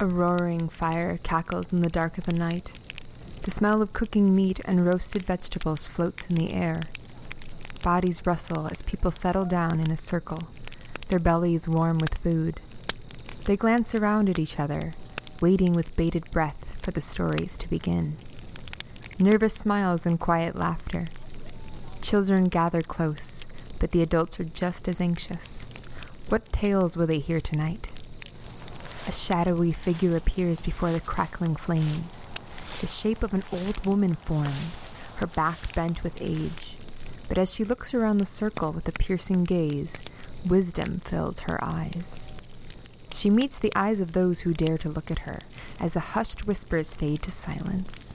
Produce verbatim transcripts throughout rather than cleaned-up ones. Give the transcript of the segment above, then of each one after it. A roaring fire cackles in the dark of the night. The smell of cooking meat and roasted vegetables floats in the air. Bodies rustle as people settle down in a circle, their bellies warm with food. They glance around at each other, waiting with bated breath for the stories to begin. Nervous smiles and quiet laughter. Children gather close, but the adults are just as anxious. What tales will they hear tonight? A shadowy figure appears before the crackling flames. The shape of an old woman forms, her back bent with age. But as she looks around the circle with a piercing gaze, wisdom fills her eyes. She meets the eyes of those who dare to look at her, as the hushed whispers fade to silence.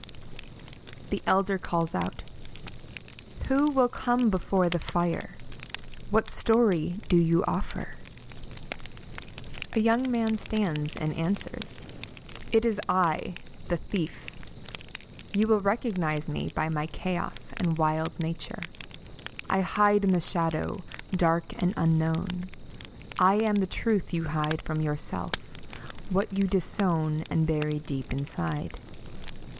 The elder calls out, "Who will come before the fire? What story do you offer?" A young man stands and answers, "It is I, the thief. You will recognize me by my chaos and wild nature. I hide in the shadow, dark and unknown. I am the truth you hide from yourself, what you disown and bury deep inside.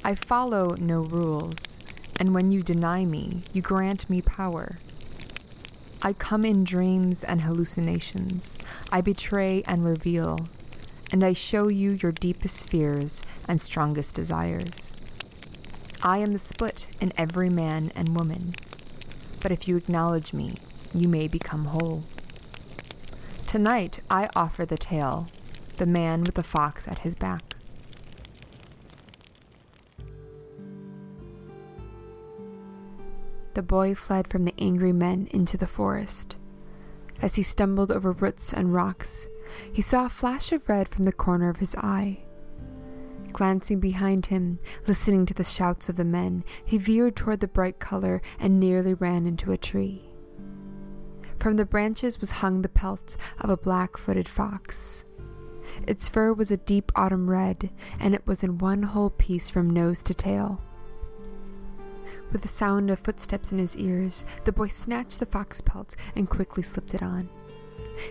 I follow no rules, and when you deny me, you grant me power. I come in dreams and hallucinations, I betray and reveal, and I show you your deepest fears and strongest desires. I am the split in every man and woman. But if you acknowledge me, you may become whole. Tonight I offer the tale, The Man with the Fox at His Back." The boy fled from the angry men into the forest. As he stumbled over roots and rocks, he saw a flash of red from the corner of his eye. Glancing behind him, listening to the shouts of the men, he veered toward the bright color and nearly ran into a tree. From the branches was hung the pelt of a black-footed fox. Its fur was a deep autumn red, and it was in one whole piece from nose to tail. With the sound of footsteps in his ears, the boy snatched the fox pelt and quickly slipped it on.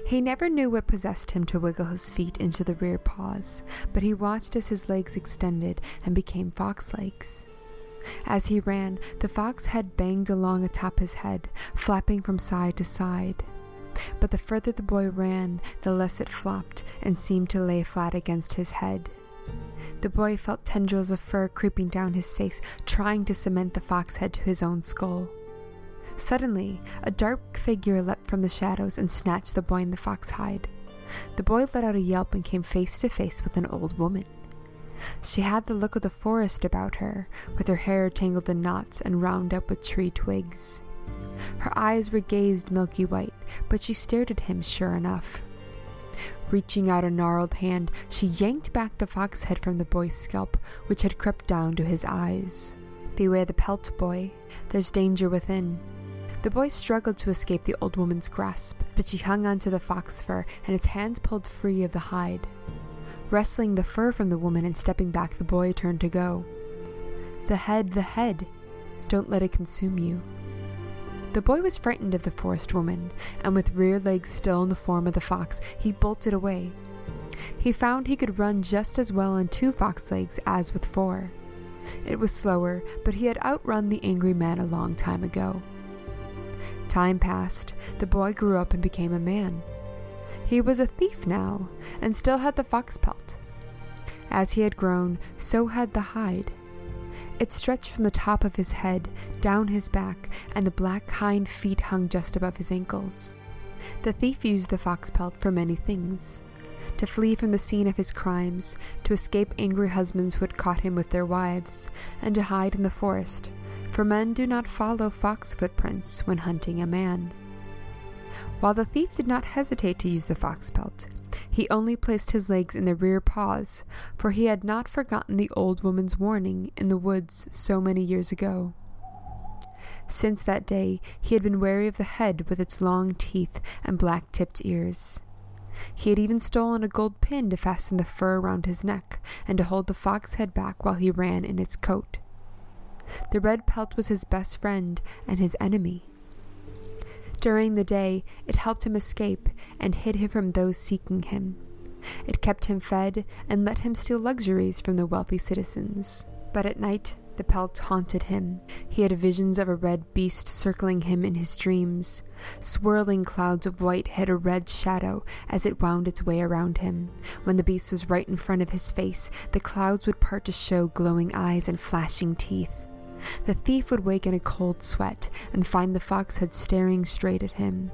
He never knew what possessed him to wiggle his feet into the rear paws, but he watched as his legs extended and became fox legs. As he ran, the fox head banged along atop his head, flapping from side to side. But the further the boy ran, the less it flopped and seemed to lay flat against his head. The boy felt tendrils of fur creeping down his face, trying to cement the fox head to his own skull. Suddenly, a dark figure leapt from the shadows and snatched the boy in the fox hide. The boy let out a yelp and came face to face with an old woman. She had the look of the forest about her, with her hair tangled in knots and round up with tree twigs. Her eyes were glazed milky white, but she stared at him sure enough. Reaching out a gnarled hand, she yanked back the fox head from the boy's scalp, which had crept down to his eyes. "Beware the pelt, boy. There's danger within." The boy struggled to escape the old woman's grasp, but she hung onto the fox fur, and its hands pulled free of the hide. Wresting the fur from the woman and stepping back, the boy turned to go. "The head, the head. Don't let it consume you." The boy was frightened of the forest woman, and with rear legs still in the form of the fox, he bolted away. He found he could run just as well on two fox legs as with four. It was slower, but he had outrun the angry man a long time ago. Time passed. The boy grew up and became a man. He was a thief now, and still had the fox pelt. As he had grown, so had the hide. It stretched from the top of his head, down his back, and the black hind feet hung just above his ankles. The thief used the fox pelt for many things: to flee from the scene of his crimes, to escape angry husbands who had caught him with their wives, and to hide in the forest. For men do not follow fox footprints when hunting a man. While the thief did not hesitate to use the fox pelt, he only placed his legs in the rear paws, for he had not forgotten the old woman's warning in the woods so many years ago. Since that day, he had been wary of the head with its long teeth and black-tipped ears. He had even stolen a gold pin to fasten the fur around his neck and to hold the fox head back while he ran in its coat. The red pelt was his best friend and his enemy. During the day, it helped him escape and hid him from those seeking him. It kept him fed and let him steal luxuries from the wealthy citizens. But at night, the pelt haunted him. He had visions of a red beast circling him in his dreams. Swirling clouds of white hid a red shadow as it wound its way around him. When the beast was right in front of his face, the clouds would part to show glowing eyes and flashing teeth. The thief would wake in a cold sweat and find the fox head staring straight at him.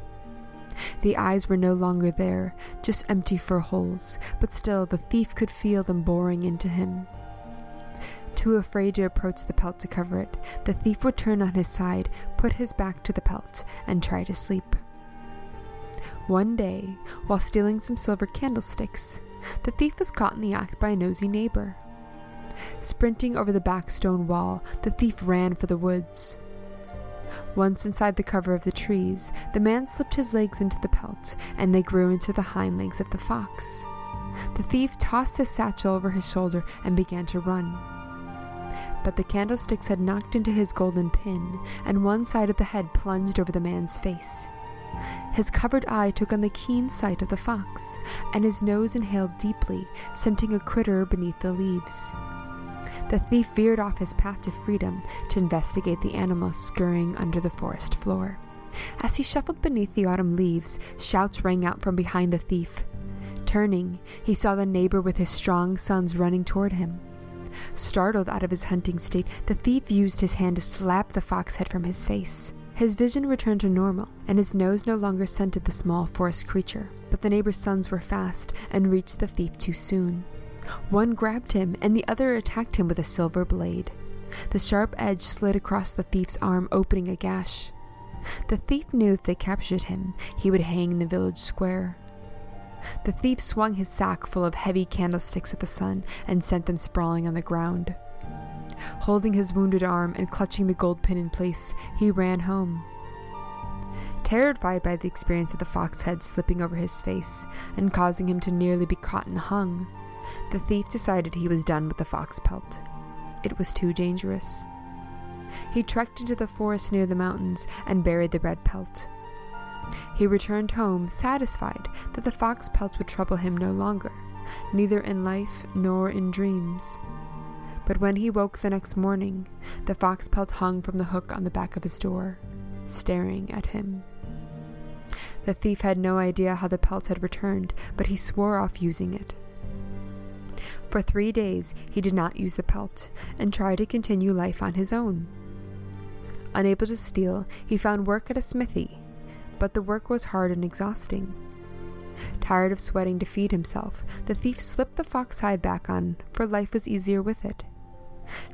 The eyes were no longer there, just empty fur holes, but still the thief could feel them boring into him. Too afraid to approach the pelt to cover it, the thief would turn on his side, put his back to the pelt, and try to sleep. One day, while stealing some silver candlesticks, the thief was caught in the act by a nosy neighbor. Sprinting over the back stone wall, the thief ran for the woods. Once inside the cover of the trees, the man slipped his legs into the pelt, and they grew into the hind legs of the fox. The thief tossed his satchel over his shoulder and began to run. But the candlesticks had knocked into his golden pin, and one side of the head plunged over the man's face. His covered eye took on the keen sight of the fox, and his nose inhaled deeply, scenting a critter beneath the leaves. The thief veered off his path to freedom to investigate the animal scurrying under the forest floor. As he shuffled beneath the autumn leaves, shouts rang out from behind the thief. Turning, he saw the neighbor with his strong sons running toward him. Startled out of his hunting state, the thief used his hand to slap the fox head from his face. His vision returned to normal, and his nose no longer scented the small forest creature. But the neighbor's sons were fast and reached the thief too soon. One grabbed him, and the other attacked him with a silver blade. The sharp edge slid across the thief's arm, opening a gash. The thief knew if they captured him, he would hang in the village square. The thief swung his sack full of heavy candlesticks at the sun and sent them sprawling on the ground. Holding his wounded arm and clutching the gold pin in place, he ran home. Terrified by the experience of the fox head slipping over his face and causing him to nearly be caught and hung, the thief decided he was done with the fox pelt. It was too dangerous. He trekked into the forest near the mountains and buried the red pelt. He returned home, satisfied that the fox pelt would trouble him no longer, neither in life nor in dreams. But when he woke the next morning, the fox pelt hung from the hook on the back of his door, staring at him. The thief had no idea how the pelt had returned, but he swore off using it. For three days, he did not use the pelt, and tried to continue life on his own. Unable to steal, he found work at a smithy, but the work was hard and exhausting. Tired of sweating to feed himself, the thief slipped the fox hide back on, for life was easier with it.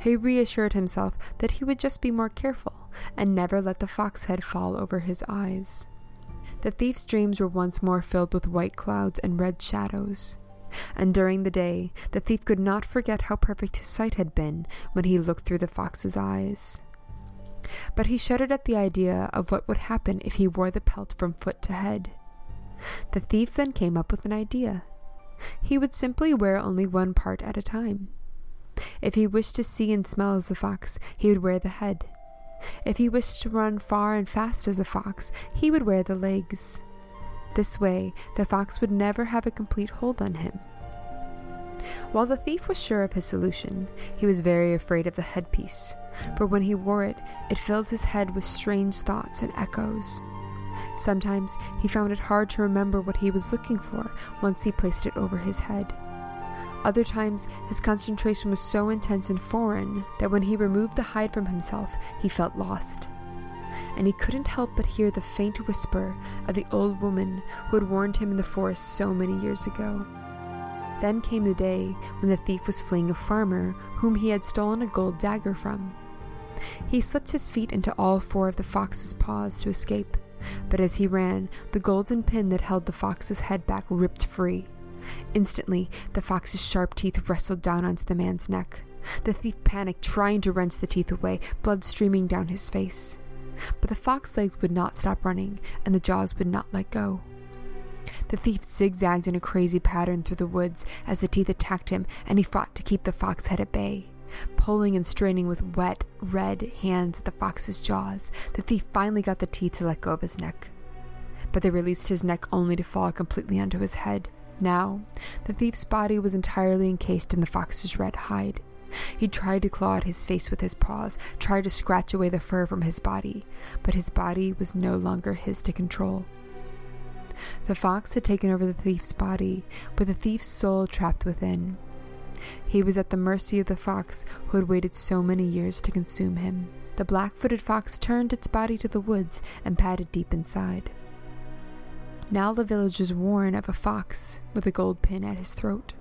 He reassured himself that he would just be more careful, and never let the fox head fall over his eyes. The thief's dreams were once more filled with white clouds and red shadows. And during the day, the thief could not forget how perfect his sight had been when he looked through the fox's eyes. But he shuddered at the idea of what would happen if he wore the pelt from foot to head. The thief then came up with an idea. He would simply wear only one part at a time. If he wished to see and smell as a fox, he would wear the head. If he wished to run far and fast as a fox, he would wear the legs. This way, the fox would never have a complete hold on him. While the thief was sure of his solution, he was very afraid of the headpiece, for when he wore it, it filled his head with strange thoughts and echoes. Sometimes he found it hard to remember what he was looking for once he placed it over his head. Other times, his concentration was so intense and foreign that when he removed the hide from himself, he felt lost. And he couldn't help but hear the faint whisper of the old woman who had warned him in the forest so many years ago. Then came the day when the thief was fleeing a farmer whom he had stolen a gold dagger from. He slipped his feet into all four of the fox's paws to escape, but as he ran, the golden pin that held the fox's head back ripped free. Instantly, the fox's sharp teeth wrestled down onto the man's neck. The thief panicked, trying to wrench the teeth away, blood streaming down his face. But the fox's legs would not stop running, and the jaws would not let go. The thief zigzagged in a crazy pattern through the woods as the teeth attacked him, and he fought to keep the fox head at bay. Pulling and straining with wet, red hands at the fox's jaws, the thief finally got the teeth to let go of his neck. But they released his neck only to fall completely onto his head. Now, the thief's body was entirely encased in the fox's red hide. He tried to claw at his face with his paws, tried to scratch away the fur from his body, but his body was no longer his to control. The fox had taken over the thief's body, with the thief's soul trapped within. He was at the mercy of the fox who had waited so many years to consume him. The black-footed fox turned its body to the woods and padded deep inside. Now the village was warned of a fox with a gold pin at his throat.